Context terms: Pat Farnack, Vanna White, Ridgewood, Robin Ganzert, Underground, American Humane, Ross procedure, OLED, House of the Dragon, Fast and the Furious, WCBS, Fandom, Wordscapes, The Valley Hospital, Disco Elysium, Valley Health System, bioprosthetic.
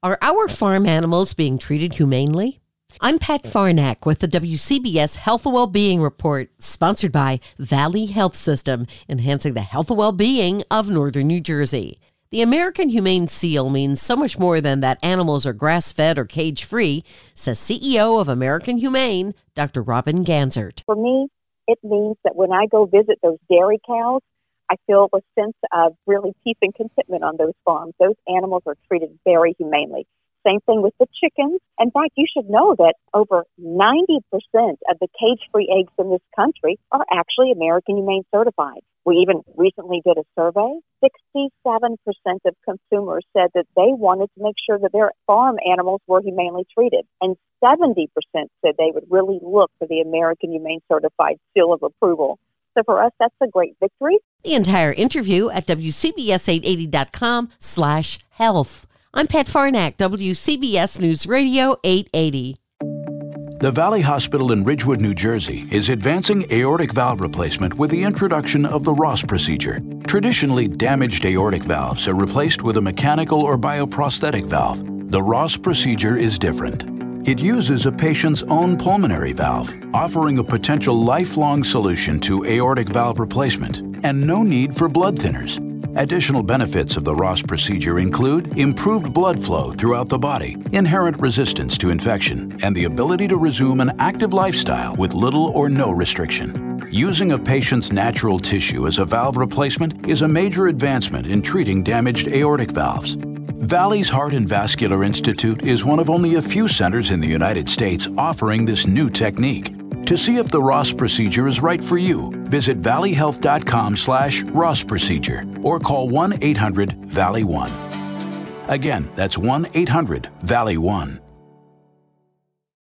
Are our farm animals being treated humanely? I'm Pat Farnack with the WCBS Health and Wellbeing Report, sponsored by Valley Health System, enhancing the health and well-being of northern New Jersey. The American Humane seal means so much more than that animals are grass-fed or cage-free, says CEO of American Humane, Dr. Robin Ganzert. For me, it means that when I go visit those dairy cows, I feel a sense of really peace and contentment on those farms. Those animals are treated very humanely. Same thing with the chickens. In fact, you should know that over 90% of the cage-free eggs in this country are actually American Humane certified. We even recently did a survey. 67% of consumers said that they wanted to make sure that their farm animals were humanely treated. And 70% said they would really look for the American Humane certified seal of approval. So for us, that's a great victory. The entire interview at WCBS880.com/health. I'm Pat Farnack, WCBS News Radio 880. The Valley Hospital in Ridgewood, New Jersey is advancing aortic valve replacement with the introduction of the Ross procedure. Traditionally, damaged aortic valves are replaced with a mechanical or bioprosthetic valve. The Ross procedure is different. It uses a patient's own pulmonary valve, offering a potential lifelong solution to aortic valve replacement and no need for blood thinners. Additional benefits of the Ross procedure include improved blood flow throughout the body, inherent resistance to infection, and the ability to resume an active lifestyle with little or no restriction. Using a patient's natural tissue as a valve replacement is a major advancement in treating damaged aortic valves. Valley's Heart and Vascular Institute is one of only a few centers in the United States offering this new technique. To see if the Ross procedure is right for you, visit valleyhealth.com/Ross procedure or call 1-800-VALLEY1. Again, that's 1-800-VALLEY1.